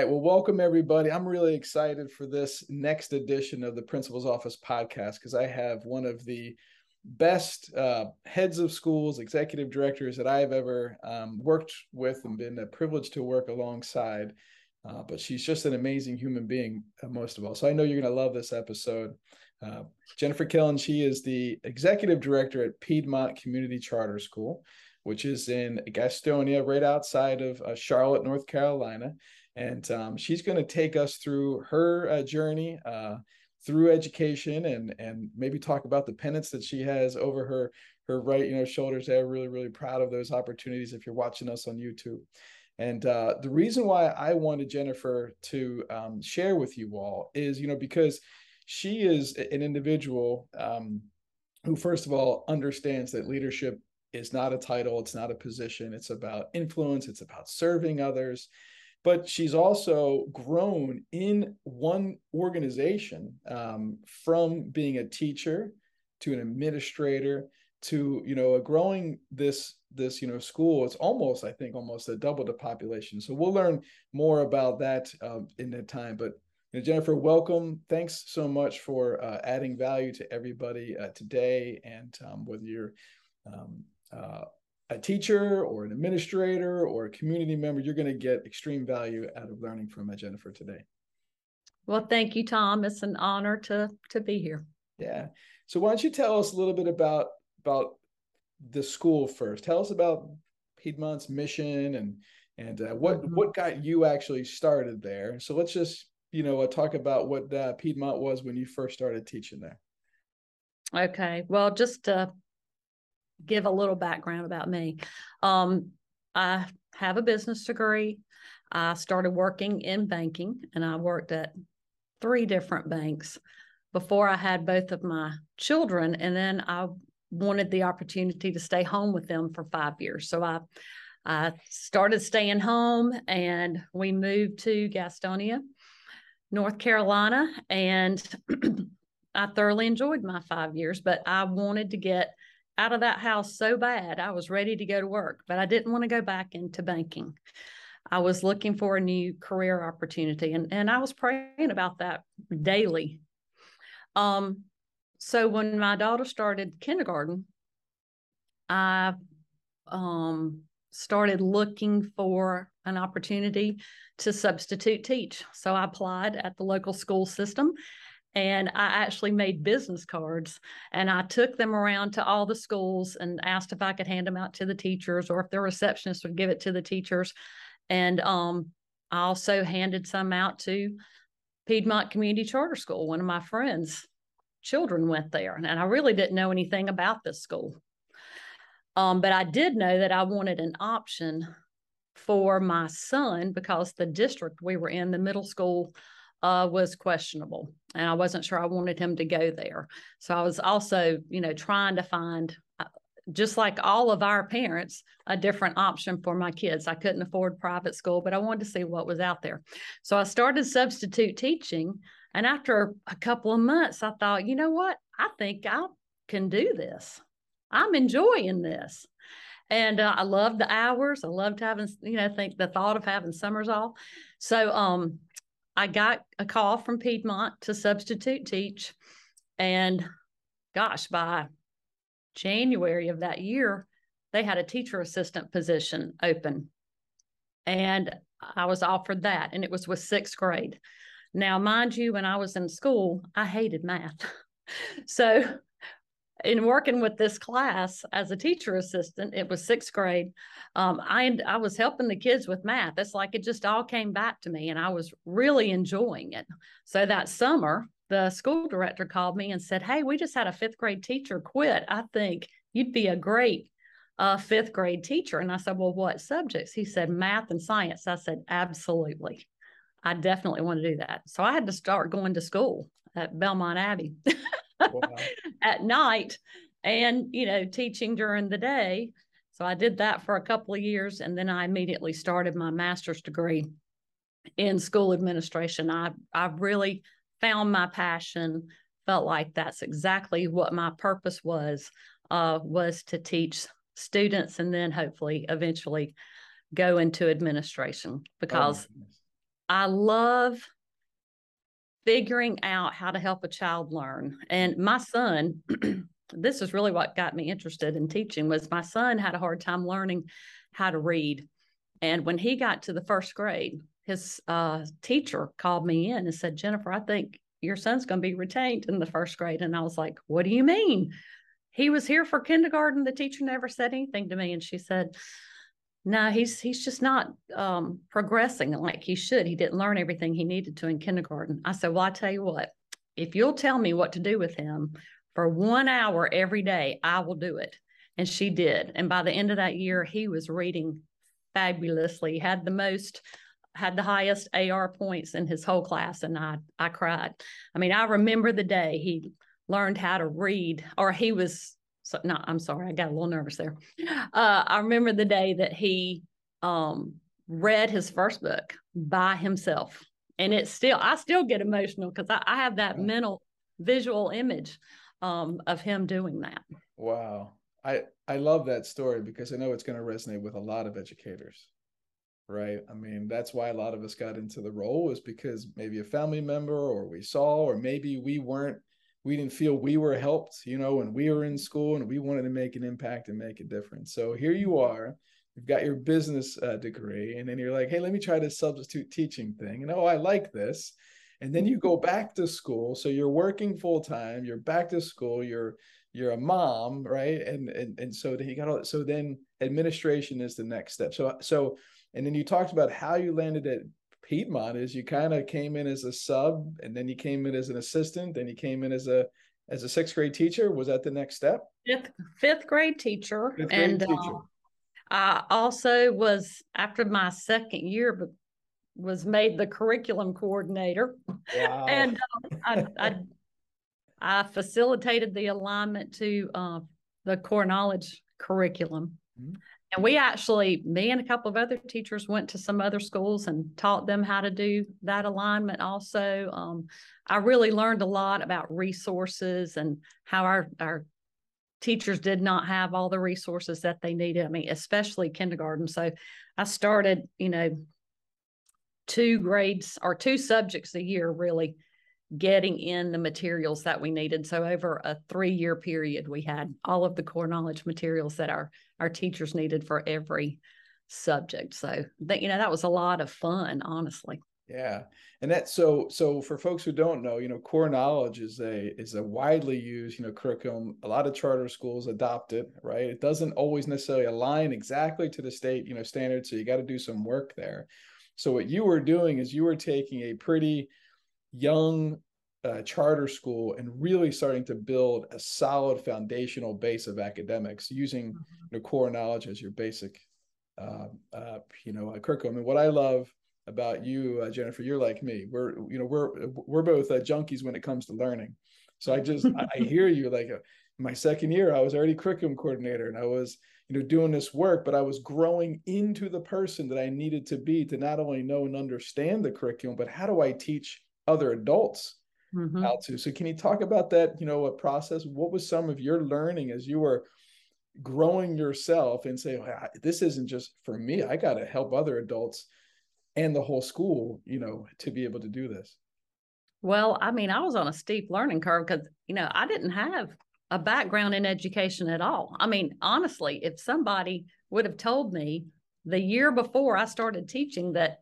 Well, welcome everybody. I'm really excited for this next edition of the Principal's Office Podcast because I have one of the best heads of schools, executive directors that I've ever worked with and been privileged to work alongside. But she's just an amazing human being, most of all. So I know you're going to love this episode. Jennifer Killen, she is the executive director at Piedmont Community Charter School, which is in Gastonia, right outside of Charlotte, North Carolina. And she's going to take us through her journey through education and maybe talk about the pennants that she has over her right shoulders there. Really, really proud of those opportunities if you're watching us on YouTube. And the reason why I wanted Jennifer to share with you all is, because she is an individual who, first of all, understands that leadership is not a title. It's not a position. It's about influence. It's about serving others. But she's also grown in one organization from being a teacher to an administrator to, growing this school. It's almost, I think, almost double the population. So we'll learn more about that in that time. But Jennifer, welcome. Thanks so much for adding value to everybody today. And whether you're a teacher or an administrator or a community member, you're going to get extreme value out of learning from Jennifer today. Well, thank you, Tom. It's an honor to be here. Yeah. So why don't you tell us a little bit about the school first? Tell us about Piedmont's mission and what got you actually started there. So let's just, talk about what Piedmont was when you first started teaching there. Okay. Well, just give a little background about me. I have a business degree. I started working in banking, and I worked at 3 different banks before I had both of my children. And then I wanted the opportunity to stay home with them for 5 years. So I started staying home, and we moved to Gastonia, North Carolina, and I thoroughly enjoyed my 5 years, but I wanted to get out of that house so bad. I was ready to go to work, but I didn't want to go back into banking. I was looking for a new career opportunity, and I was praying about that daily. So when my daughter started kindergarten, I started looking for an opportunity to substitute teach. So I applied at the local school system, and I actually made business cards, and I took them around to all the schools and asked if I could hand them out to the teachers or if their receptionist would give it to the teachers. And I also handed some out to Piedmont Community Charter School. One of my friends' children went there, and I really didn't know anything about this school. But I did know that I wanted an option for my son because the district we were in, the middle school, was questionable, and I wasn't sure I wanted him to go there. So I was also, trying to find, just like all of our parents, a different option for my kids. I couldn't afford private school, but I wanted to see what was out there. So I started substitute teaching, and after a couple of months, I thought, you know what? I think I can do this. I'm enjoying this. And I loved the hours. I loved having, the thought of having summers off. So, I got a call from Piedmont to substitute teach, and gosh, by January of that year, they had a teacher assistant position open, and I was offered that, and it was with 6th grade. Now, mind you, when I was in school, I hated math. So in working with this class as a teacher assistant, it was sixth grade, I was helping the kids with math. It's like it just all came back to me, and I was really enjoying it. So that summer, the school director called me and said, hey, we just had a fifth grade teacher quit. I think you'd be a great fifth grade teacher. And I said, well, what subjects? He said, math and science. I said, absolutely. I definitely want to do that. So I had to start going to school at Belmont Abbey. Wow. At night, and teaching during the day. So I did that for a couple of years, and then I immediately started my master's degree in school administration. I really found my passion, felt like that's exactly what my purpose was to teach students, and then hopefully eventually go into administration, because I love figuring out how to help a child learn. And my son, this is really what got me interested in teaching, was my son had a hard time learning how to read. And when he got to the first grade, his teacher called me in and said, Jennifer, I think your son's going to be retained in the first grade. And I was like, what do you mean? He was here for kindergarten. The teacher never said anything to me. And she said, no, he's just not progressing like he should. He didn't learn everything he needed to in kindergarten. I said, well, I tell you what, if you'll tell me what to do with him for 1 hour every day, I will do it. And she did. And by the end of that year, he was reading fabulously. He had the highest AR points in his whole class. And I cried. I mean, I remember the day he learned how to read, or he was... So, no, I'm sorry. I got a little nervous there. I remember the day that he read his first book by himself. And I still get emotional, because I have that mental visual image of him doing that. Wow. I love that story, because I know it's going to resonate with a lot of educators, right? I mean, that's why a lot of us got into the role, is because maybe a family member, or we saw, or maybe we didn't feel we were helped, when we were in school, and we wanted to make an impact and make a difference. So here you are, you've got your business degree, and then you're like, hey, let me try this substitute teaching thing. And I like this. And then you go back to school. So you're working full time, you're back to school, you're a mom, right? And so then then administration is the next step. So, and then you talked about how you landed at Piedmont. Is you kind of came in as a sub, and then you came in as an assistant, then you came in as a sixth grade teacher. Was that the next step? Fifth grade teacher. I also was, after my second year, was made the curriculum coordinator. Wow. And I facilitated the alignment to the Core Knowledge curriculum. Mm-hmm. And me and a couple of other teachers went to some other schools and taught them how to do that alignment also. I really learned a lot about resources and how our teachers did not have all the resources that they needed. I mean, especially kindergarten. So I started, two grades or two subjects a year, really getting in the materials that we needed. So over a 3-year period, we had all of the Core Knowledge materials that our teachers needed for every subject. So that was a lot of fun, honestly. Yeah. And that's so for folks who don't know, Core Knowledge is a widely used, curriculum. A lot of charter schools adopt it, right? It doesn't always necessarily align exactly to the state, standards. So you got to do some work there. So what you were doing is you were taking a pretty young charter school and really starting to build a solid foundational base of academics using the Core Knowledge as your basic curriculum. And what I love about you, Jennifer, you're like me. We're both junkies when it comes to learning. So I hear you. Like my second year, I was already curriculum coordinator, and I was doing this work, but I was growing into the person that I needed to be to not only know and understand the curriculum, but how do I teach other adults how to. So can you talk about that, a process? What was some of your learning as you were growing yourself and say, well, this isn't just for me, I got to help other adults and the whole school, to be able to do this? Well, I mean, I was on a steep learning curve, because, I didn't have a background in education at all. I mean, honestly, if somebody would have told me the year before I started teaching that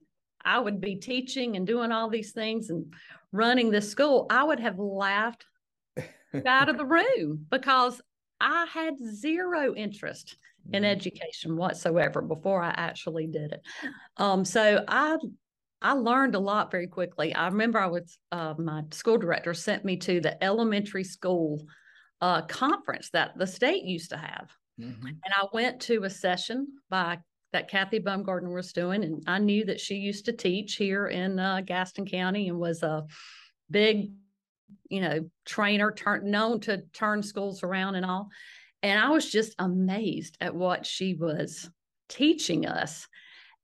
I would be teaching and doing all these things and running this school, I would have laughed out of the room, because I had zero interest in education whatsoever before I actually did it. So I learned a lot very quickly. I remember I was, my school director sent me to the elementary school conference that the state used to have. Mm-hmm. And I went to a session that Kathy Baumgartner was doing. And I knew that she used to teach here in Gaston County and was a big, trainer, known to turn schools around and all. And I was just amazed at what she was teaching us.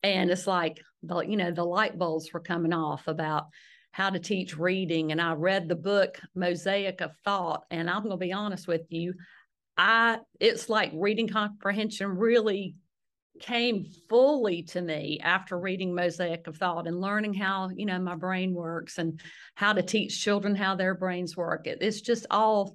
And it's like, the light bulbs were coming off about how to teach reading. And I read the book, Mosaic of Thought. And I'm going to be honest with you, it's like reading comprehension really came fully to me after reading Mosaic of Thought and learning how, my brain works and how to teach children how their brains work. It's just all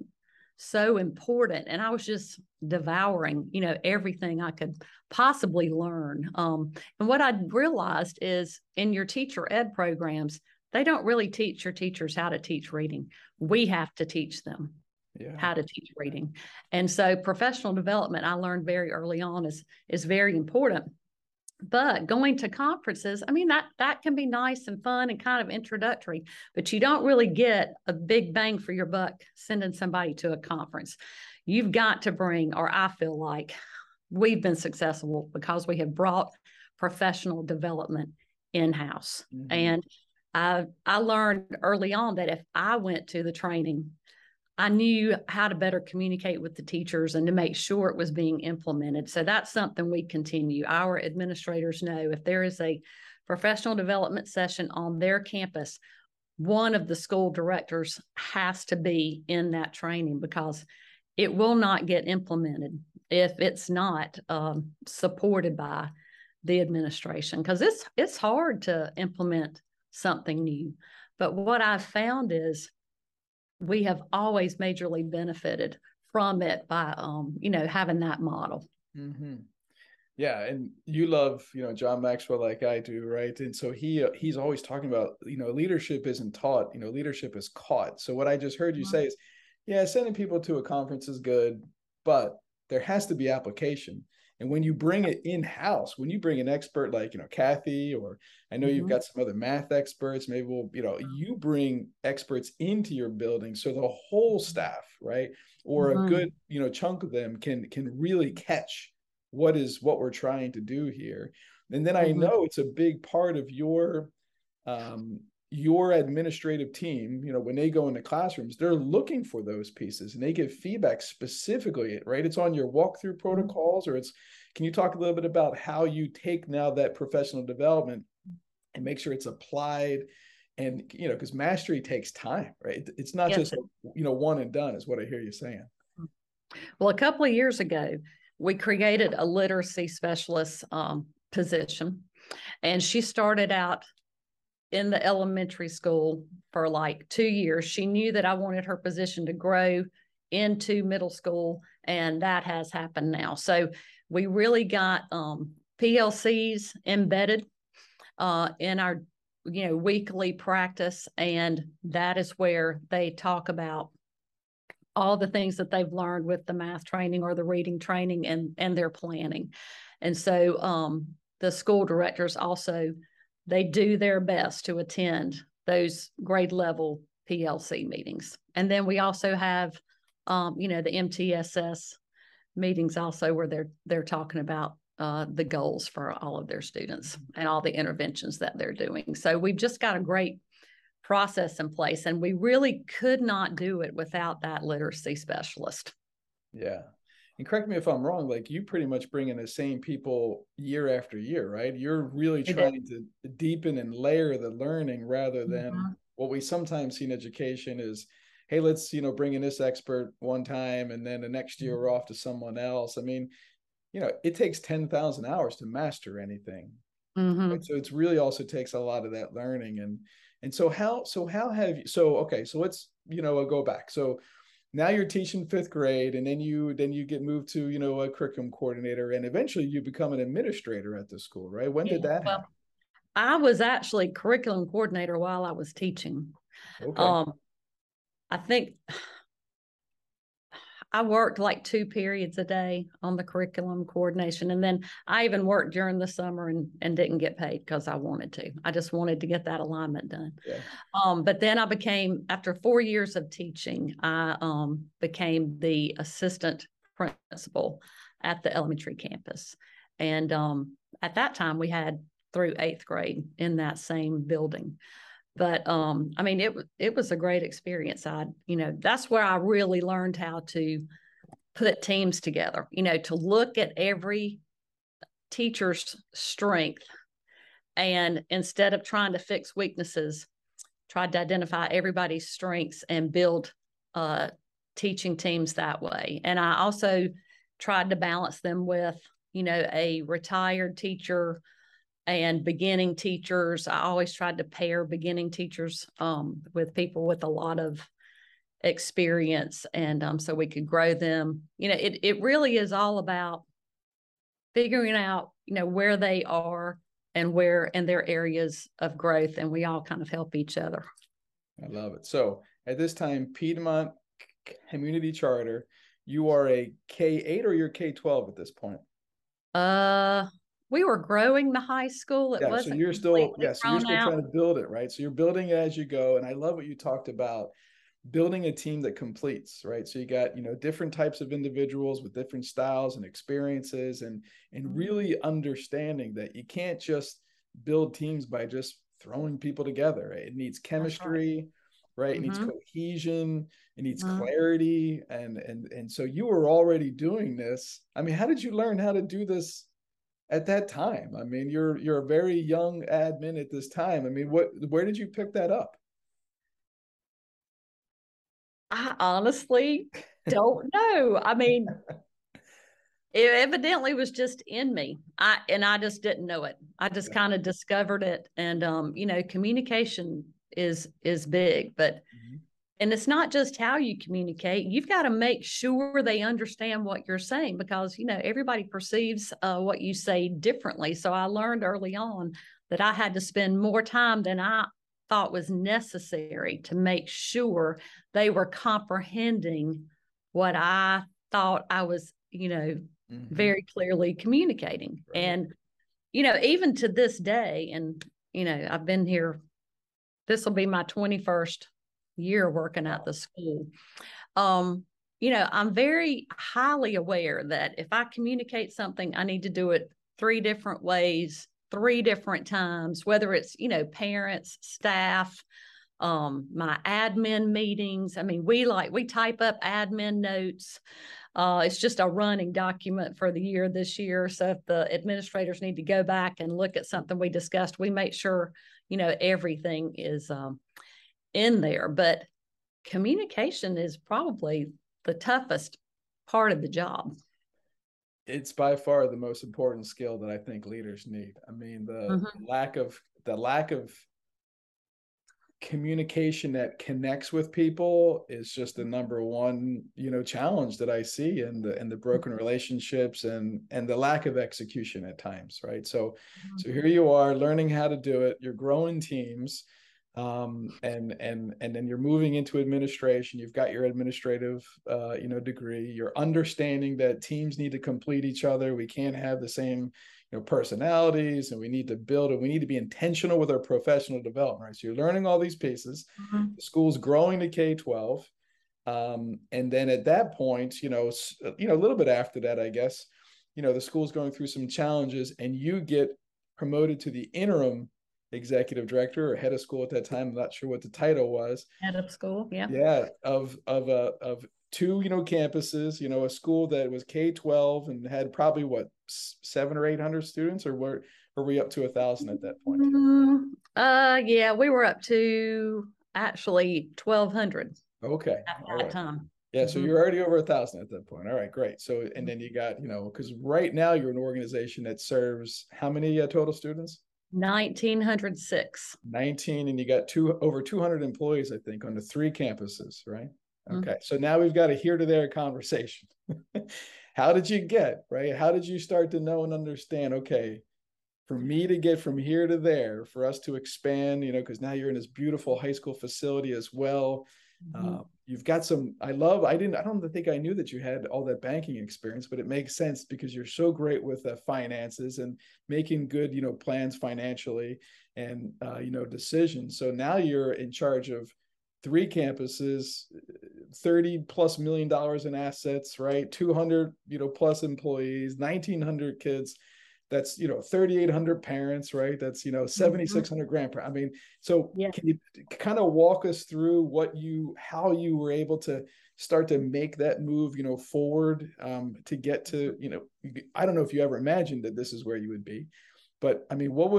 so important. And I was just devouring, everything I could possibly learn. And what I realized is in your teacher ed programs, they don't really teach your teachers how to teach reading. We have to teach them how to teach reading. And so professional development, I learned very early on, is very important. But going to conferences, that can be nice and fun and kind of introductory, but you don't really get a big bang for your buck sending somebody to a conference. You've got to bring, or I feel like we've been successful because we have brought professional development in-house. Mm-hmm. And I learned early on that if I went to the training, I knew how to better communicate with the teachers and to make sure it was being implemented. So that's something we continue. Our administrators know if there is a professional development session on their campus, one of the school directors has to be in that training because it will not get implemented if it's not supported by the administration, because it's hard to implement something new. But what I've found is we have always majorly benefited from it by, having that model. Mm-hmm. Yeah. And you love, John Maxwell, like I do. Right. And so he's always talking about, leadership isn't taught, leadership is caught. So what I just heard you say is, sending people to a conference is good, but there has to be application. And when you bring it in-house, when you bring an expert like, Kathy, or I know you've got some other math experts, maybe we'll, you bring experts into your building. So the whole staff, right, or a good, chunk of them can really catch what we're trying to do here. And then I know it's a big part of your administrative team, when they go into classrooms, they're looking for those pieces and they give feedback specifically, right? It's on your walkthrough protocols, or can you talk a little bit about how you take now that professional development and make sure it's applied? And, because mastery takes time, right? It's not just, one and done is what I hear you saying. Well, a couple of years ago, we created a literacy specialist position, and she started out in the elementary school for like 2 years. She knew that I wanted her position to grow into middle school, and that has happened now. So we really got PLCs embedded in our, weekly practice. And that is where they talk about all the things that they've learned with the math training or the reading training and their planning. And so the school directors also, they do their best to attend those grade level PLC meetings. And then we also have, the MTSS meetings also, where they're talking about the goals for all of their students and all the interventions that they're doing. So we've just got a great process in place, and we really could not do it without that literacy specialist. Yeah. And correct me if I'm wrong, like you pretty much bring in the same people year after year, right? You're really trying to deepen and layer the learning rather than what we sometimes see in education is, hey, let's, bring in this expert one time, and then the next year we're off to someone else. It takes 10,000 hours to master anything. Mm-hmm. Right? So it's really also takes a lot of that learning. And so let's, go back. So now you're teaching fifth grade, and then you get moved to, a curriculum coordinator, and eventually you become an administrator at the school, right? When did that happen? I was actually curriculum coordinator while I was teaching. Okay. I think I worked like 2 periods a day on the curriculum coordination. And then I even worked during the summer and didn't get paid because I wanted to. I just wanted to get that alignment done. Yeah. But then I became, after 4 years of teaching, I became the assistant principal at the elementary campus. And at that time, we had through 8th grade in that same building. But I mean, it was a great experience. That's where I really learned how to put teams together, to look at every teacher's strength. And instead of trying to fix weaknesses, tried to identify everybody's strengths and build teaching teams that way. And I also tried to balance them with, a retired teacher and beginning teachers. I always tried to pair beginning teachers with people with a lot of experience, and so we could grow them. It really is all about figuring out, where they are and where and their areas of growth, and we all kind of help each other. I love it. So at this time, Piedmont Community Charter, you are a K-8 or you're K-12 at this point? We were growing the high school. It wasn't. So you're still trying to build it, right? So you're building it as you go. And I love what you talked about, building a team that completes, right? So you got, different types of individuals with different styles and experiences, and really understanding that you can't just build teams by just throwing people together. Right? It needs chemistry, right? It needs cohesion, it needs clarity. And so you were already doing this. I mean, how did you learn how to do this at that time? I mean, you're a very young admin at this time. I mean, where did you pick that up? I honestly don't know. I mean, it evidently was just in me. I just didn't know it. I just kind of discovered it. And, communication is big, but, and it's not just how you communicate. You've got to make sure they understand what you're saying, because, everybody perceives what you say differently. So I learned early on that I had to spend more time than I thought was necessary to make sure they were comprehending what I thought I was, very clearly communicating. Right. And, even to this day, and, I've been here, this will be my 21st year working at the school. I'm very highly aware that if I communicate something, I need to do it 3 different ways, 3 different times, whether it's, parents, staff, my admin meetings. I mean, we type up admin notes. It's just a running document for the year this year. So if the administrators need to go back and look at something we discussed, we make sure, everything is, in there. But communication is probably the toughest part of the job. It's by far the most important skill that I think leaders need. I mean, the lack of communication that connects with people is just the number one, challenge that I see in the broken relationships and the lack of execution at times, right? So so here you are learning how to do it, you're growing teams. And then you're moving into administration. You've got your administrative, degree. You're understanding that teams need to complete each other. We can't have the same, personalities, and we need to build it. We need to be intentional with our professional development, right? So you're learning all these pieces. The school's growing to K-12. And then at that point, a little bit after that, I guess, the school's going through some challenges, and you get promoted to the interim executive director or head of school at that time. I'm not sure what the title was. Head of school, yeah. Yeah, of 2, campuses, a school that was K-12 and had probably what, 700 or 800 students, or were we up to 1,000 at that point? Yeah, we were up to actually 1,200. Okay. At that time. Yeah, so you're already over 1,000 at that point. All right, great. So, and then you got, because right now you're an organization that serves how many total students? 1,906. 19, and you got over 200 employees, I think, on the 3 campuses, right? Okay, so now we've got a here to there conversation. How did you get, right? How did you start to know and understand, okay, for me to get from here to there, for us to expand, because now you're in this beautiful high school facility as well. You've got some, I don't think I knew that you had all that banking experience, but it makes sense because you're so great with finances and making good, plans financially and, decisions. So now you're in charge of 3 campuses, $30+ million in assets, right? 200, plus employees, 1,900 kids. That's, 3,800 parents, right? That's, 7,600 grandparents. I mean, so yeah. Can you kind of walk us through how you were able to start to make that move, forward to get to, I don't know if you ever imagined that this is where you would be, but I mean, what were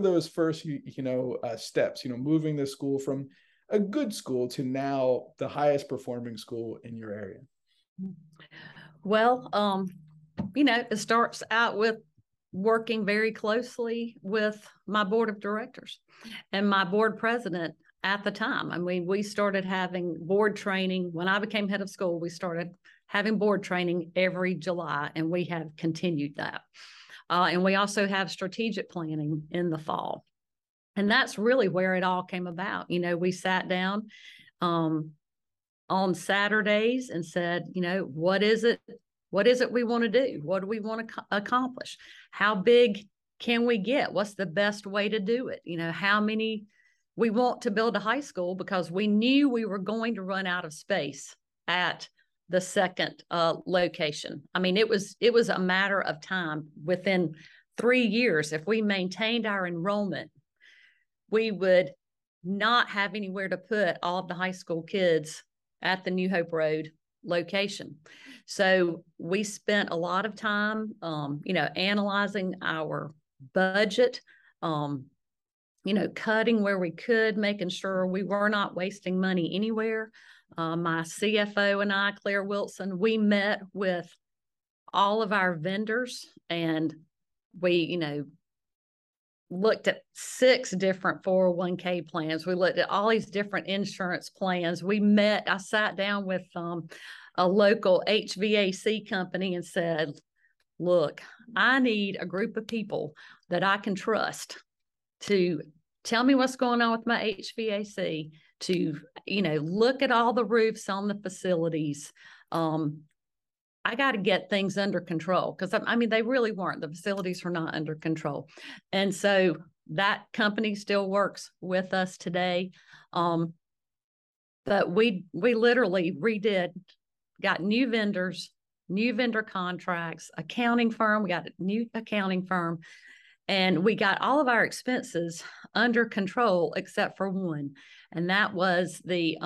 those first, steps, moving the school from a good school to now the highest performing school in your area? Well, it starts out with working very closely with my board of directors and my board president at the time. I mean, we started having board training. When I became head of school, we started having board training every July, and we have continued that. And we also have strategic planning in the fall. And that's really where it all came about. We sat down on Saturdays and said, what is it? What is it we want to do? What do we want to accomplish? How big can we get? What's the best way to do it? We want to build a high school because we knew we were going to run out of space at the second location. I mean, it was a matter of time. Within 3 years, if we maintained our enrollment, we would not have anywhere to put all of the high school kids at the New Hope Road location. So we spent a lot of time, analyzing our budget, cutting where we could, making sure we were not wasting money anywhere. My CFO and I, Claire Wilson, we met with all of our vendors, and we, looked at 6 different 401k plans. We looked at all these different insurance plans. I sat down with a local HVAC company and said, look, I need a group of people that I can trust to tell me what's going on with my HVAC, to, look at all the roofs on the facilities. I got to get things under control because, they really weren't. The facilities were not under control. And so that company still works with us today. But we literally got new vendors, new vendor contracts, accounting firm. We got a new accounting firm, and we got all of our expenses under control except for one, and that was the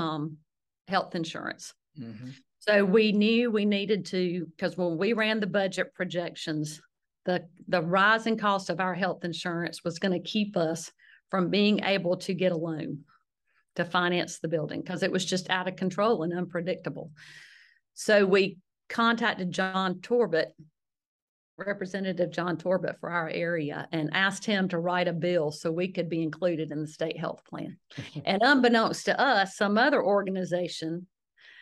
health insurance. Mm-hmm. So we knew we needed to, because when we ran the budget projections, the rising cost of our health insurance was going to keep us from being able to get a loan to finance the building because it was just out of control and unpredictable. So we contacted John Torbett, Representative John Torbett for our area, and asked him to write a bill so we could be included in the state health plan. And unbeknownst to us, some other organization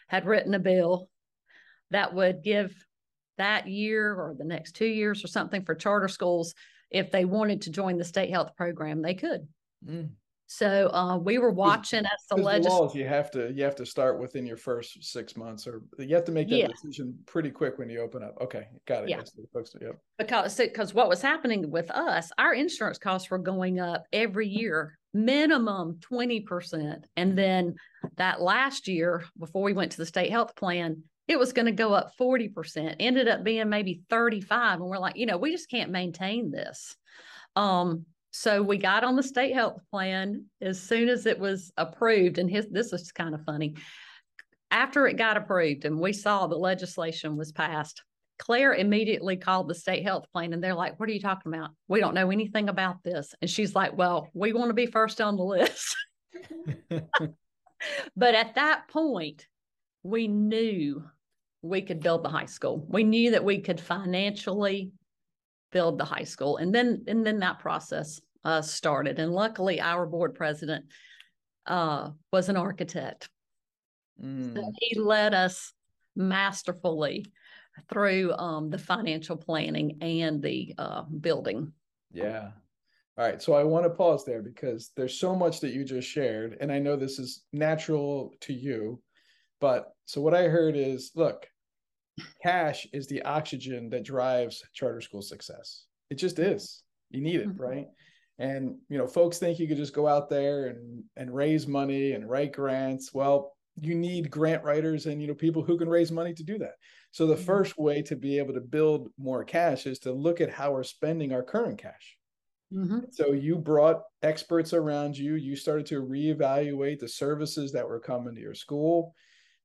had written a bill that would give that year or the next 2 years or something for charter schools. If they wanted to join the state health program, they could. Mm. So we were watching as the legislature. You have to start within your first 6 months, or you have to make that decision pretty quick when you open up. Okay, got it. Yeah. Yep. Because what was happening with us, our insurance costs were going up every year, minimum 20%. And then that last year, before we went to the state health plan, it was going to go up 40%, ended up being maybe 35%. And we're like, we just can't maintain this. So we got on the state health plan as soon as it was approved. And this is kind of funny. After it got approved and we saw the legislation was passed, Claire immediately called the state health plan, and they're like, what are you talking about? We don't know anything about this. And she's like, well, we want to be first on the list. But at that point, we knew we could build the high school. We knew that we could financially build the high school. And then that process started. And luckily, our board president was an architect. Mm. So he led us masterfully through the financial planning and the building. Yeah. All right, so I want to pause there because there's so much that you just shared, and I know this is natural to you, but so what I heard is, look, cash is the oxygen that drives charter school success. It just is. You need it, right? And, you know, folks think you could just go out there and raise money and write grants. Well, you need grant writers and, you know, people who can raise money to do that. So the first way to be able to build more cash is to look at how we're spending our current cash. So you brought experts around you. You started to reevaluate the services that were coming to your school.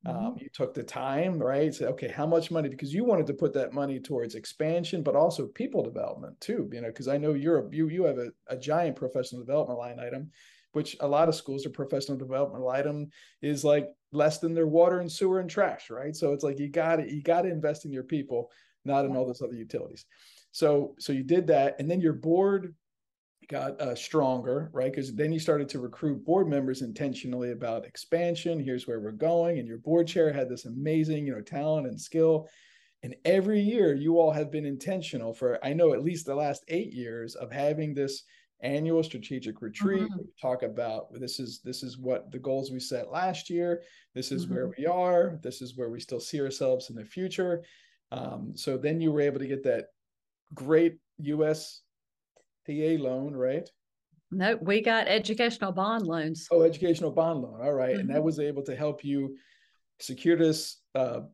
You took the time, right? Say, okay, how much money? Because you wanted to put that money towards expansion, but also people development too, you know, because I know you're you have a giant professional development line item, which a lot of schools are professional development line item is like less than their water and sewer and trash, right? So it's like, you got to invest in your people, not in all those other utilities. So you did that. And then your board got stronger, right? Because then you started to recruit board members intentionally about expansion. Here's where we're going. And your board chair had this amazing, you know, talent and skill. And every year you all have been intentional for, I know, at least the last 8 years of having this annual strategic retreat. We talk about this is what the goals we set last year. This is where we are. This is where we still see ourselves in the future. So then you were able to get that great US TA loan, right? No, we got educational bond loans. Oh, educational bond loan. All right. And that was able to help you secure this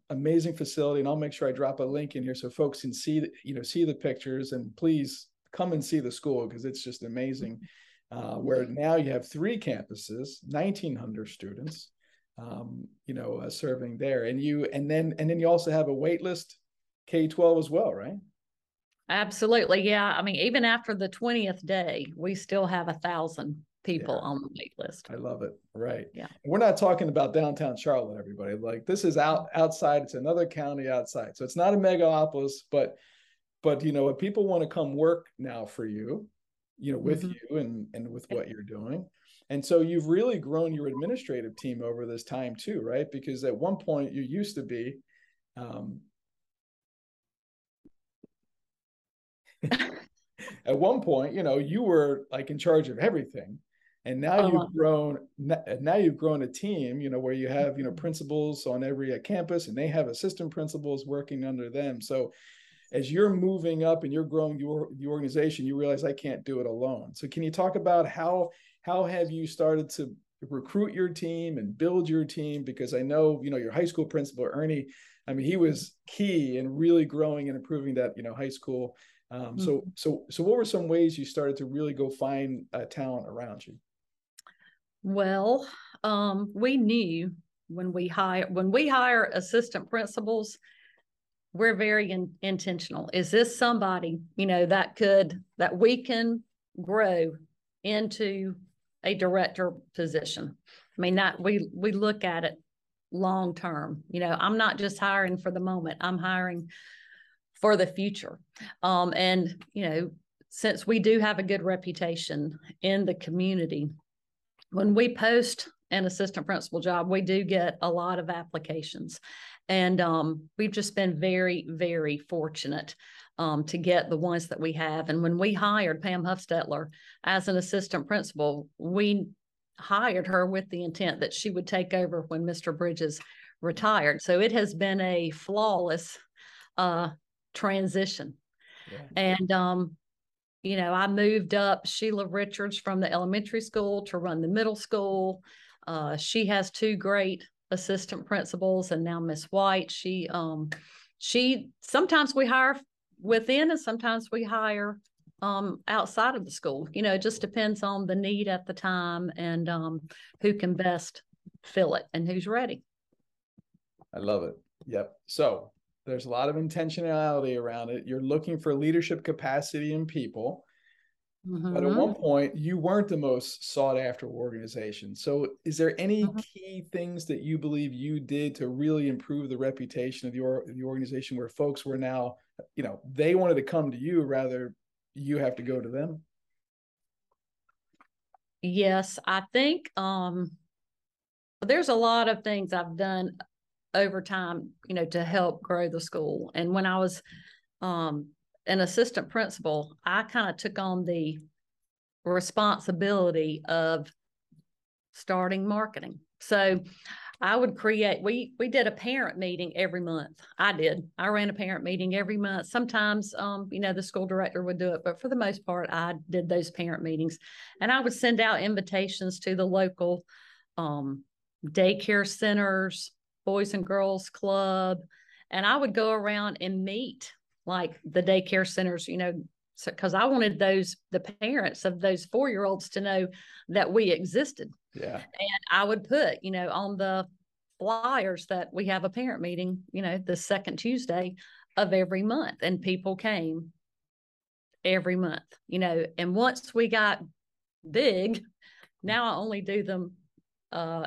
amazing facility. And I'll make sure I drop a link in here so folks can see, you know, see the pictures, and please come and see the school because it's just amazing. Where now you have 3 campuses, 1,900 students, you know, serving there. And then you also have a wait list K-12 as well, right? Absolutely. Yeah. I mean, even after the 20th day, we still have 1,000 people on the wait list. I love it. Right. Yeah. We're not talking about downtown Charlotte, everybody. Like, this is outside. It's another county outside. So it's not a megalopolis, but you know, if people want to come work now for you, you know, with you and with what you're doing. And so you've really grown your administrative team over this time too, right? Because at one point you used to be, at one point, you know, you were like in charge of everything, and now you've grown a team, you know, where you have, you know, principals on every campus, and they have assistant principals working under them. So as you're moving up and you're growing the organization, you realize I can't do it alone. So can you talk about how have you started to recruit your team and build your team? Because I know, you know, your high school principal, Ernie, I mean, he was key in really growing and improving that, you know, high school. So what were some ways you started to really go find talent around you? Well, we knew when we hire assistant principals, we're very intentional. Is this somebody, you know, that we can grow into a director position? I mean, that we look at it long term. You know, I'm not just hiring for the moment. I'm hiring for the future. And, you know, since we do have a good reputation in the community, when we post an assistant principal job, we do get a lot of applications. And we've just been very, very fortunate to get the ones that we have. And when we hired Pam Hufstetler as an assistant principal, we hired her with the intent that she would take over when Mr. Bridges retired. So it has been a flawless transition. Yeah. And, you know, I moved up Sheila Richards from the elementary school to run the middle school. She has 2 great assistant principals, and now Miss White. She sometimes we hire within, and sometimes we hire outside of the school. You know, it just depends on the need at the time and who can best fill it and who's ready. I love it. Yep. So there's a lot of intentionality around it. You're looking for leadership capacity in people. But at one point, you weren't the most sought after organization. So is there any key things that you believe you did to really improve the reputation of the organization, where folks were now, you know, they wanted to come to you rather you have to go to them? Yes, I think there's a lot of things I've done over time, you know, to help grow the school. And when I was an assistant principal, I kind of took on the responsibility of starting marketing. So I would create, we did a parent meeting every month. I did. I ran a parent meeting every month. Sometimes, you know, the school director would do it, but for the most part, I did those parent meetings. And I would send out invitations to the local daycare centers, Boys and Girls Club, and I would go around and meet like the daycare centers, you know, because I wanted those, the parents of those four-year-olds to know that we existed. Yeah. And I would put, you know, on the flyers that we have a parent meeting, you know, the second Tuesday of every month. And people came every month, you know, and once we got big, now I only do them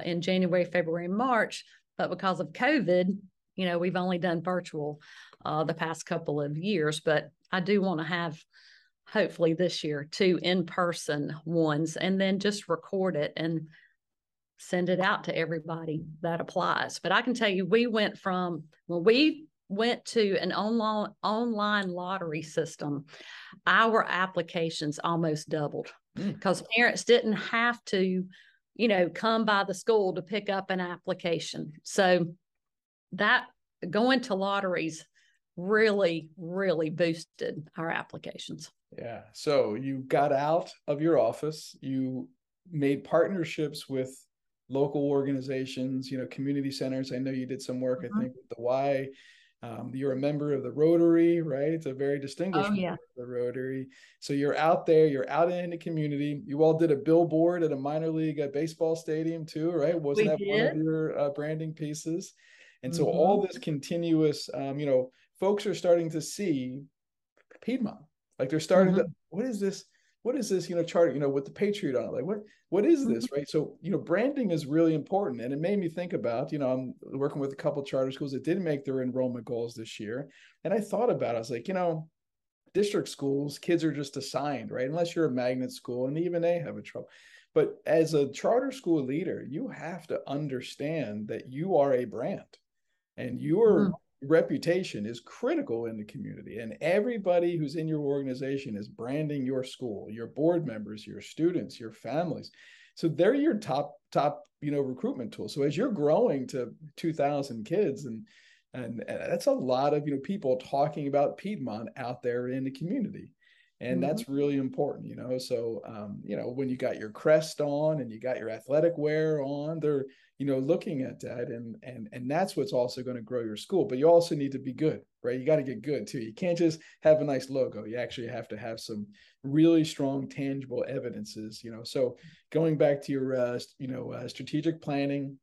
in January, February, and March. But because of COVID, you know, we've only done virtual the past couple of years, but I do want to have, hopefully this year, 2 in-person ones, and then just record it and send it out to everybody that applies. But I can tell you, we went from, when we went to an online lottery system, our applications almost doubled because parents didn't have to, you know, come by the school to pick up an application. So that going to lotteries really, really boosted our applications. Yeah. So you got out of your office, you made partnerships with local organizations, you know, community centers. I know you did some work, I think, with the Y. You're a member of the Rotary, right? It's a very distinguished member of the Rotary. So you're out there, you're out in the community. You all did a billboard at a minor league baseball stadium too, right? Wasn't that one of your branding pieces? And so all this continuous, you know, folks are starting to see Piedmont. Like they're starting to, what is this? What is this, you know, charter, you know, with the Patriot on it? Like, what is this, right? So, you know, branding is really important. And it made me think about, you know, I'm working with a couple of charter schools that did make their enrollment goals this year. And I thought about it. I was like, you know, district schools, kids are just assigned, right? Unless you're a magnet school, and even they have a trouble. But as a charter school leader, you have to understand that you are a brand and your reputation is critical in the community, and everybody who's in your organization is branding your school, your board members, your students, your families. So they're your top, you know, recruitment tool. So as you're growing to 2,000 kids, and that's a lot of, you know, people talking about Piedmont out there in the community. And that's really important, you know. So, you know, when you got your crest on and you got your athletic wear on, they're, you know, looking at that, and that's what's also going to grow your school. But you also need to be good, right? You got to get good too. You can't just have a nice logo. You actually have to have some really strong, tangible evidences, you know. So, going back to your, you know, strategic planning,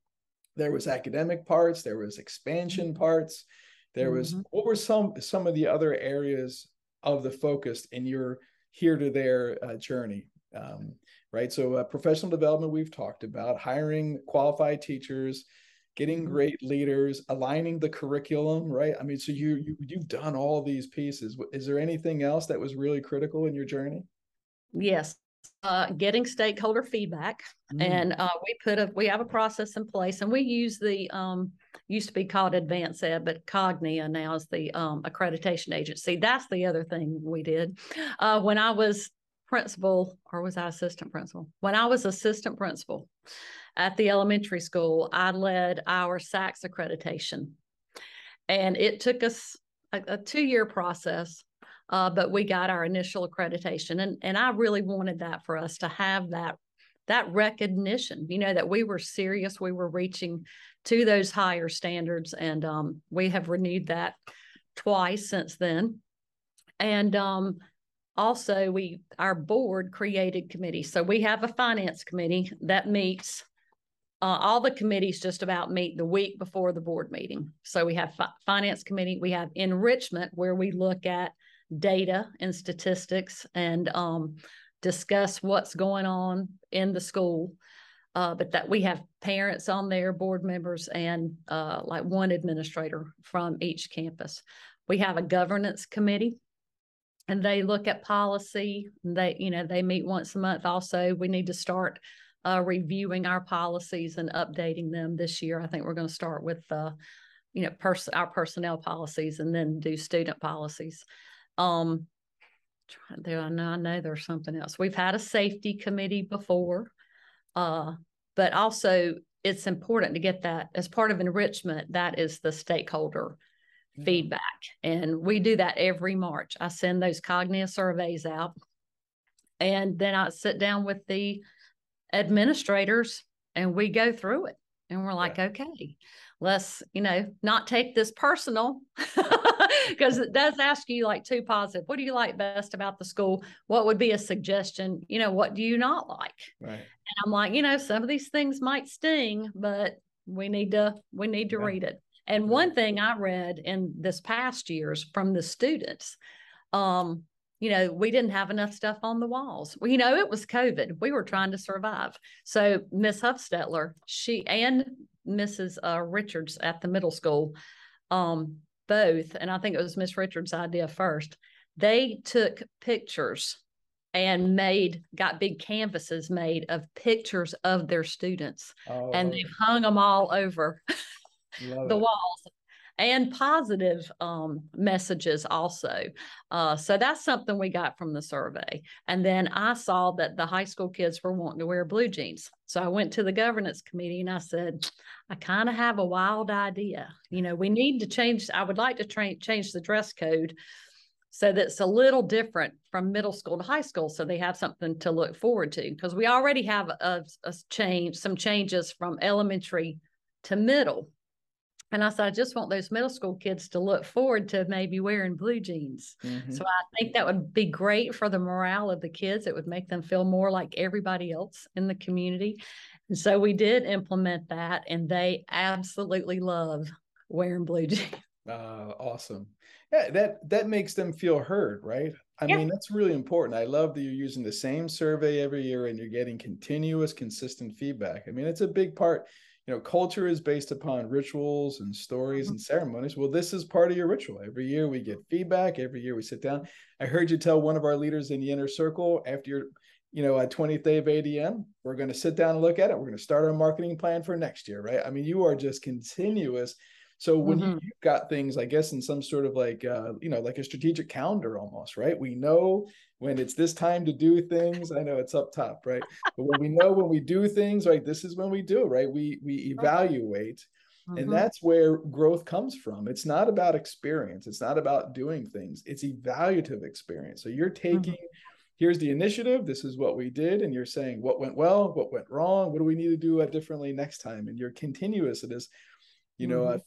there was academic parts, there was expansion parts, there was what were some of the other areas of the focus in your here to there journey, right? So professional development, we've talked about hiring qualified teachers, getting great leaders, aligning the curriculum, right? I mean, so you've done all these pieces. Is there anything else that was really critical in your journey? Yes, getting stakeholder feedback, and we have a process in place, and we use the used to be called Advance Ed, but Cognia now is the accreditation agency. That's the other thing we did. When I was principal, or was I assistant principal? When I was assistant principal at the elementary school, I led our SACS accreditation. And it took us a 2-year process, but we got our initial accreditation. And I really wanted that for us to have that recognition, you know, that we were serious, we were reaching to those higher standards. And we have renewed that twice since then. And also our board created committees. So we have a finance committee that meets, all the committees just about meet the week before the board meeting. So we have finance committee, we have enrichment where we look at data and statistics and discuss what's going on in the school, but that we have parents on there, board members, and like one administrator from each campus. We have a governance committee, and they look at policy. They, you know, they meet once a month. Also, we need to start reviewing our policies and updating them this year. I think we're going to start with, you know, our personnel policies and then do student policies. I know there's something else. We've had a safety committee before, but also it's important to get that as part of enrichment. That is the stakeholder feedback. And we do that every March. I send those Cognia surveys out, and then I sit down with the administrators and we go through it. And we're like, okay, let's, not take this personal, because it does ask you like two positive. What do you like best about the school? What would be a suggestion? What do you not like? Right. And I'm like, some of these things might sting, but we need to read it. And one thing I read in this past years from the students, we didn't have enough stuff on the walls. Well, it was COVID. We were trying to survive. So Ms. Hufstetler, she and Mrs. Richards at the middle school, both, and I think it was Ms. Richards' idea first, they took pictures and got big canvases made of pictures of their students. Oh. And they hung them all over the walls. And positive messages also. So that's something we got from the survey. And then I saw that the high school kids were wanting to wear blue jeans. So I went to the governance committee and I said, I kind of have a wild idea. We need to change. I would like to change the dress code so that's a little different from middle school to high school, so they have something to look forward to. Because we already have some changes from elementary to middle. And I said, I just want those middle school kids to look forward to maybe wearing blue jeans. Mm-hmm. So I think that would be great for the morale of the kids. It would make them feel more like everybody else in the community. And so we did implement that, and they absolutely love wearing blue jeans. Awesome. Yeah, that makes them feel heard, right? I mean, that's really important. I love that you're using the same survey every year and you're getting continuous, consistent feedback. I mean, it's a big part. Culture is based upon rituals and stories and ceremonies. Well, this is part of your ritual. Every year we get feedback. Every year we sit down. I heard you tell one of our leaders in the inner circle after your, a 20th day of ADM, we're going to sit down and look at it. We're going to start our marketing plan for next year, right? I mean, you are just continuous. So when you've got things, I guess, in some sort of like a strategic calendar almost, right? We know when it's this time to do things. I know it's up top, right? But when we know when we do things, right, this is when we do, right? We evaluate. And that's where growth comes from. It's not about experience. It's not about doing things. It's evaluative experience. So you're taking, here's the initiative. This is what we did. And you're saying what went well, what went wrong, what do we need to do differently next time? And you're continuous at this.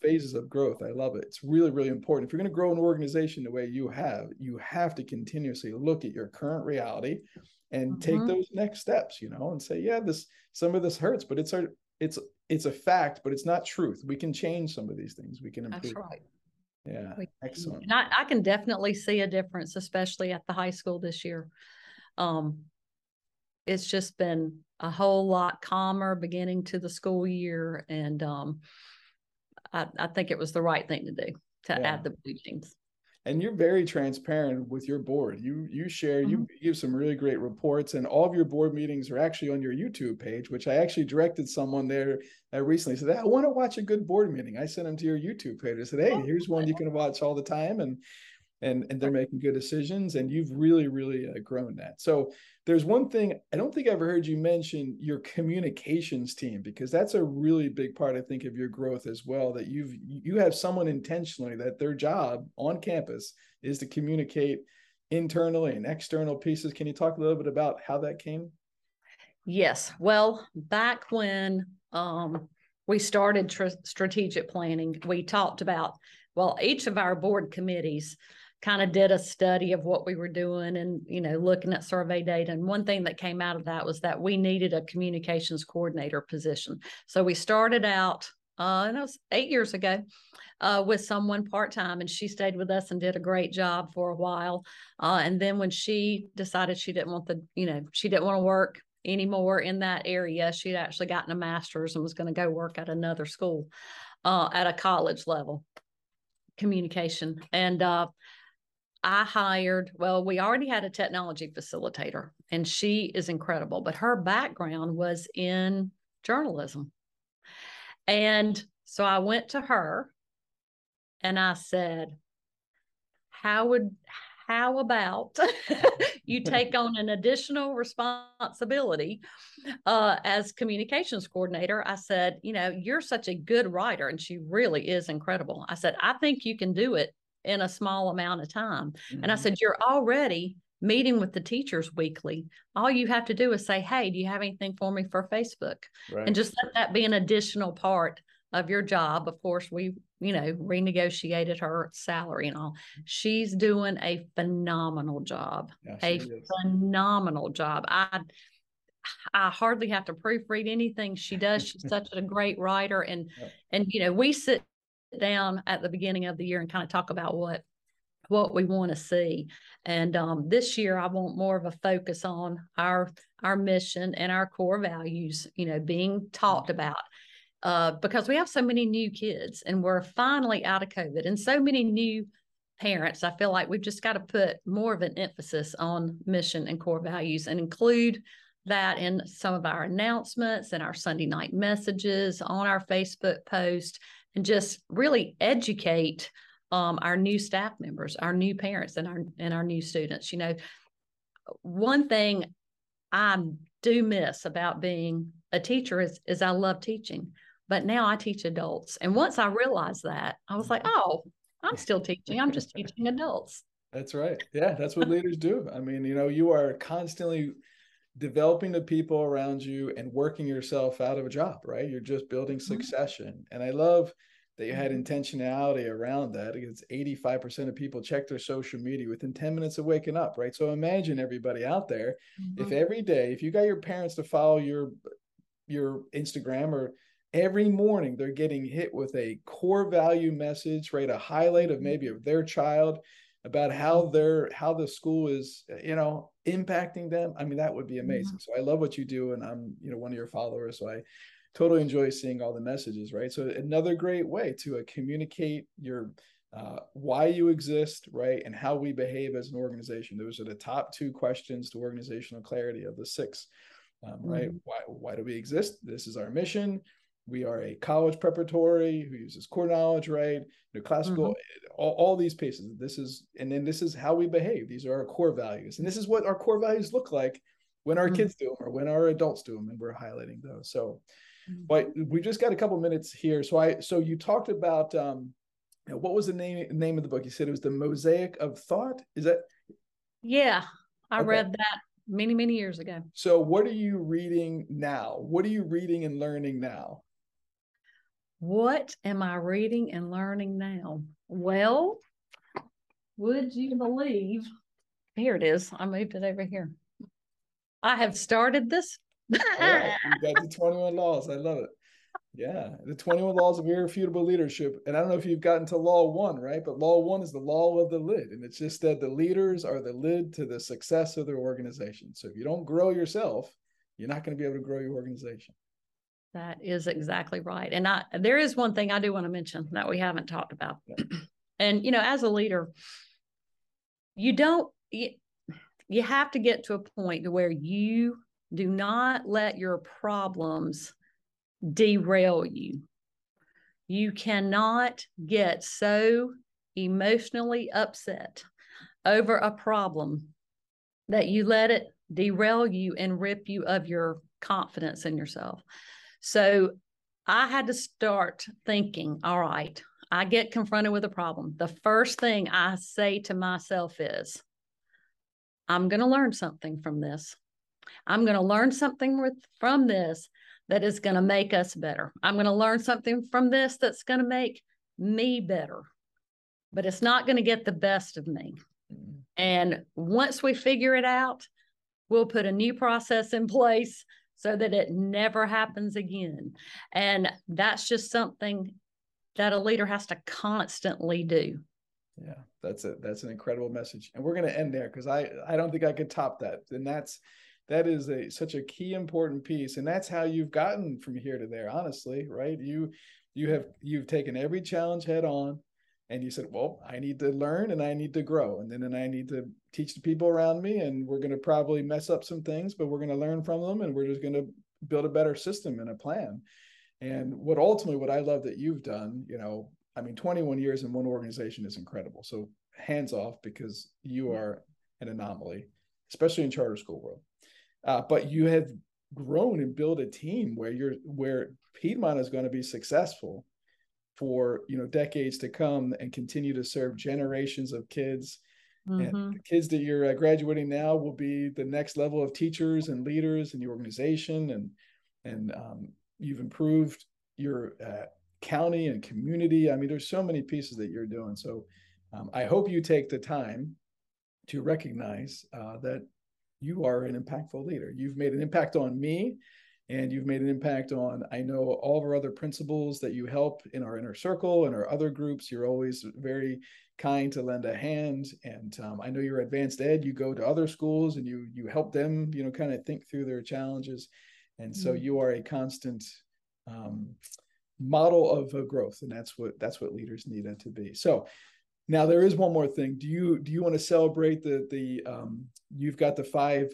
Phases of growth. I love it. It's really, really important. If you're going to grow an organization the way you have to continuously look at your current reality and take those next steps, and say, yeah, some of this hurts, but it's a fact, but it's not truth. We can change some of these things. We can improve. That's right. Yeah. Excellent. And I can definitely see a difference, especially at the high school this year. It's just been a whole lot calmer beginning to the school year. And, I think it was the right thing to do to add the blue jeans. And you're very transparent with your board. You give some really great reports, and all of your board meetings are actually on your YouTube page, which I actually directed someone there recently. Said, I want to watch a good board meeting. I sent them to your YouTube page. I said, hey, here's one you can watch all the time. And they're making good decisions, and you've really, really grown that. So there's one thing I don't think I've ever heard you mention, your communications team, because that's a really big part, I think, of your growth as well, that you have someone intentionally that their job on campus is to communicate internally and external pieces. Can you talk a little bit about how that came? Yes. Well, back when we started strategic planning, we talked about, each of our board committees kind of did a study of what we were doing and, looking at survey data. And one thing that came out of that was that we needed a communications coordinator position. So we started out, and that was 8 years ago, with someone part-time, and she stayed with us and did a great job for a while. And then when she decided she didn't want she didn't want to work anymore in that area, she'd actually gotten a master's and was going to go work at another school, at a college level communication. And, we already had a technology facilitator, and she is incredible, but her background was in journalism. And so I went to her and I said, how about you take on an additional responsibility as communications coordinator? I said, you know, you're such a good writer, and she really is incredible. I said, I think you can do it in a small amount of time. Mm-hmm. And I said, you're already meeting with the teachers weekly. All you have to do is say, hey, do you have anything for me for Facebook? Right. And just let that be an additional part of your job. Of course, we, you know, renegotiated her salary and all. She's doing a phenomenal job. Yeah, phenomenal job. I hardly have to proofread anything she does. She's such a great writer. And, yeah. And, you know, we sit down at the beginning of the year and kind of talk about what we want to see. And this year, I want more of a focus on our mission and our core values, you know, being talked about. Because we have so many new kids and we're finally out of COVID and so many new parents. I feel like we've just got to put more of an emphasis on mission and core values and include that in some of our announcements and our Sunday night messages, on our Facebook post, and just really educate our new staff members, our new parents, and our new students. You know, one thing I do miss about being a teacher is I love teaching. But now I teach adults. And once I realized that, I was like, oh, I'm still teaching. I'm just teaching adults. That's right. Yeah, that's what leaders do. I mean, you know, you are constantly developing the people around you and working yourself out of a job, right? You're just building succession. Mm-hmm. And I love that you had intentionality around that. It's 85% of people check their social media within 10 minutes of waking up, right? So imagine everybody out there, if every day, if you got your parents to follow your Instagram, or every morning they're getting hit with a core value message, right? A highlight of maybe of their child, about how the school is, you know, impacting them. I mean, that would be amazing. So I love what you do, and I'm, you know, one of your followers. So I totally enjoy seeing all the messages, right? So another great way to communicate your why you exist, right? And how we behave as an organization. Those are the top two questions to organizational clarity of the six. Right? Why do we exist? This is our mission. We are a college preparatory who uses core knowledge, right? The classical, all these pieces. This is, and then this is how we behave. These are our core values. And this is what our core values look like when our kids do them or when our adults do them. And we're highlighting those. So, but we just got a couple minutes here. So you talked about, you know, what was the name of the book? You said it was the Mosaic of Thought. Is that? Yeah, I read that many, many years ago. So what are you reading now? What are you reading and learning now? What am I reading and learning now? Well, would you believe? Here it is. I moved it over here. I have started this. Right. You got the 21 laws. I love it. Yeah. The 21 laws of irrefutable leadership. And I don't know if you've gotten to law one, right? But law one is the law of the lid. And it's just that the leaders are the lid to the success of their organization. So if you don't grow yourself, you're not going to be able to grow your organization. That is exactly right. And there is one thing I do want to mention that we haven't talked about. Yeah. And, you know, as a leader, you have to get to a point where you do not let your problems derail you. You cannot get so emotionally upset over a problem that you let it derail you and rip you of your confidence in yourself. So I had to start thinking, all right, I get confronted with a problem. The first thing I say to myself is, I'm going to learn something from this. I'm going to learn something from this that is going to make us better. I'm going to learn something from this that's going to make me better, but it's not going to get the best of me. And once we figure it out, we'll put a new process in place so that it never happens again. And that's just something that a leader has to constantly do. Yeah, that's it. That's an incredible message. And we're going to end there because I don't think I could top that. And that is such a key important piece. And that's how you've gotten from here to there, honestly, right? You've taken every challenge head on. And you said, well, I need to learn and I need to grow. And then I need to teach the people around me. And we're going to probably mess up some things, but we're going to learn from them. And we're just going to build a better system and a plan. And what I love that you've done, you know, I mean, 21 years in one organization is incredible. So hands off because you are an anomaly, especially in charter school world. But you have grown and built a team where Piedmont is going to be successful for, you know, decades to come and continue to serve generations of kids. Mm-hmm. And the kids that you're graduating now will be the next level of teachers and leaders in the organization. And you've improved your county and community. I mean, there's so many pieces that you're doing. So I hope you take the time to recognize that you are an impactful leader. You've made an impact on me, and you've made an impact on, I know, all of our other principals that you help in our inner circle and our other groups. You're always very kind to lend a hand. And I know you're Advanced Ed. You go to other schools and you help them, you know, kind of think through their challenges. And so you are a constant model of growth. And that's what leaders need it to be. So now there is one more thing. Do you want to celebrate the you've got the 5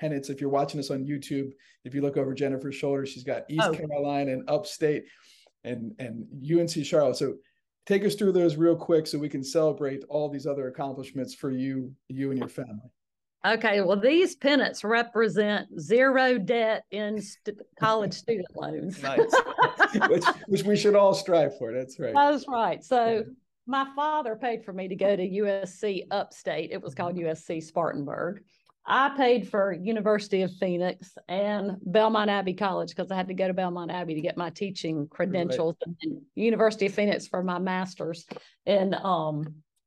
tenets? If you're watching this on YouTube, if you look over Jennifer's shoulder, she's got East Carolina and Upstate and UNC Charlotte. So take us through those real quick so we can celebrate all these other accomplishments for you and your family. Okay, well, these pennants represent zero debt in college student loans. Nice. which we should all strive for. That's right. That's right. So my father paid for me to go to USC Upstate. It was called USC Spartanburg. I paid for University of Phoenix and Belmont Abbey College because I had to go to Belmont Abbey to get my teaching credentials, right, and University of Phoenix for my master's in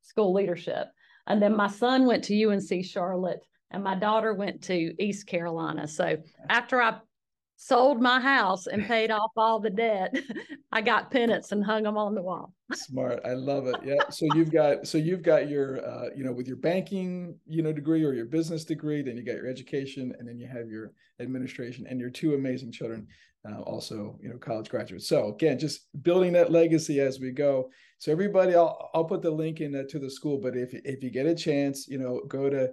school leadership. And then my son went to UNC Charlotte and my daughter went to East Carolina. So after I sold my house and paid off all the debt, I got pennants and hung them on the wall. Smart. I love it. Yeah. So you've got your, with your banking, degree or your business degree, then you got your education, and then you have your administration and your 2 amazing children, also, college graduates. So again, just building that legacy as we go. So everybody, I'll put the link in to the school, but if you get a chance, go to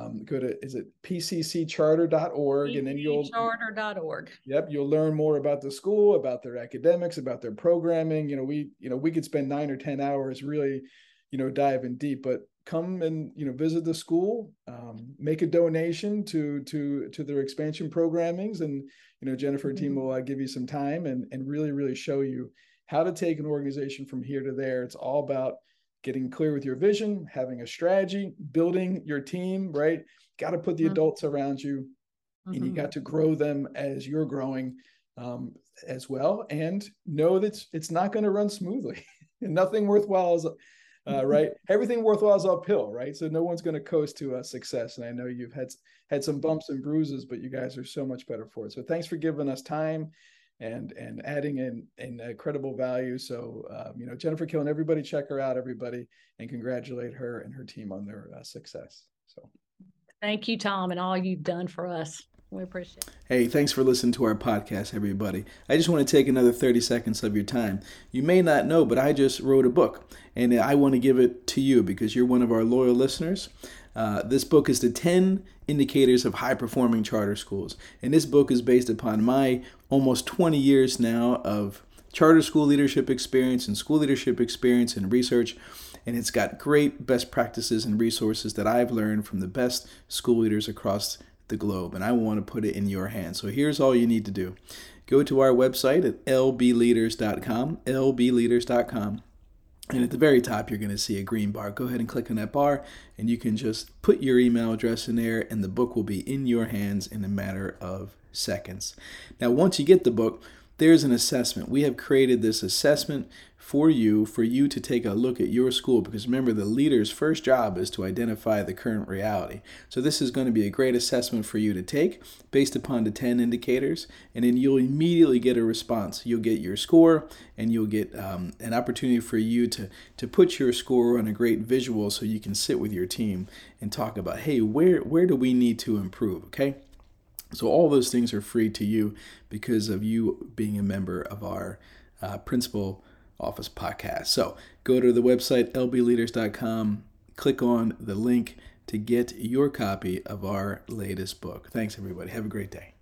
is it pcccharter.org, and then you'll charter.org. Yep, you'll learn more about the school, about their academics, about their programming. We could spend 9 or 10 hours really, diving deep, but come and, visit the school, make a donation to their expansion programmings. And, Jennifer and team will give you some time and really, really show you how to take an organization from here to there. It's all about getting clear with your vision, having a strategy, building your team, right? Got to put the adults around you, and you got to grow them as you're growing as well. And know that it's not going to run smoothly. Nothing worthwhile is... right. Everything worthwhile is uphill, right? So no one's going to coast to success. And I know you've had some bumps and bruises, but you guys are so much better for it. So thanks for giving us time and adding in incredible value. So, Jennifer Killen, everybody check her out, everybody, and congratulate her and her team on their success. So thank you, Tom, and all you've done for us. We appreciate it. Hey, thanks for listening to our podcast, everybody. I just want to take another 30 seconds of your time. You may not know, but I just wrote a book, and I want to give it to you because you're one of our loyal listeners. This book is the 10 Indicators of High-Performing Charter Schools, and this book is based upon my almost 20 years now of charter school leadership experience and school leadership experience and research. And it's got great best practices and resources that I've learned from the best school leaders across the globe, and I want to put it in your hands. So here's all you need to do. Go to our website at lbleaders.com, lbleaders.com, and at the very top you're going to see a green bar. Go ahead and click on that bar, and you can just put your email address in there, and the book will be in your hands in a matter of seconds. Now, once you get the book, there's an assessment. We have created this assessment for you to take a look at your school, because remember, the leader's first job is to identify the current reality. So this is going to be a great assessment for you to take based upon the 10 indicators, and then you'll immediately get a response. You'll get your score, and you'll get an opportunity for you to put your score on a great visual so you can sit with your team and talk about, hey, where do we need to improve, okay? So all those things are free to you because of you being a member of our Principal Office Podcast. So go to the website, lbleaders.com, click on the link to get your copy of our latest book. Thanks, everybody. Have a great day.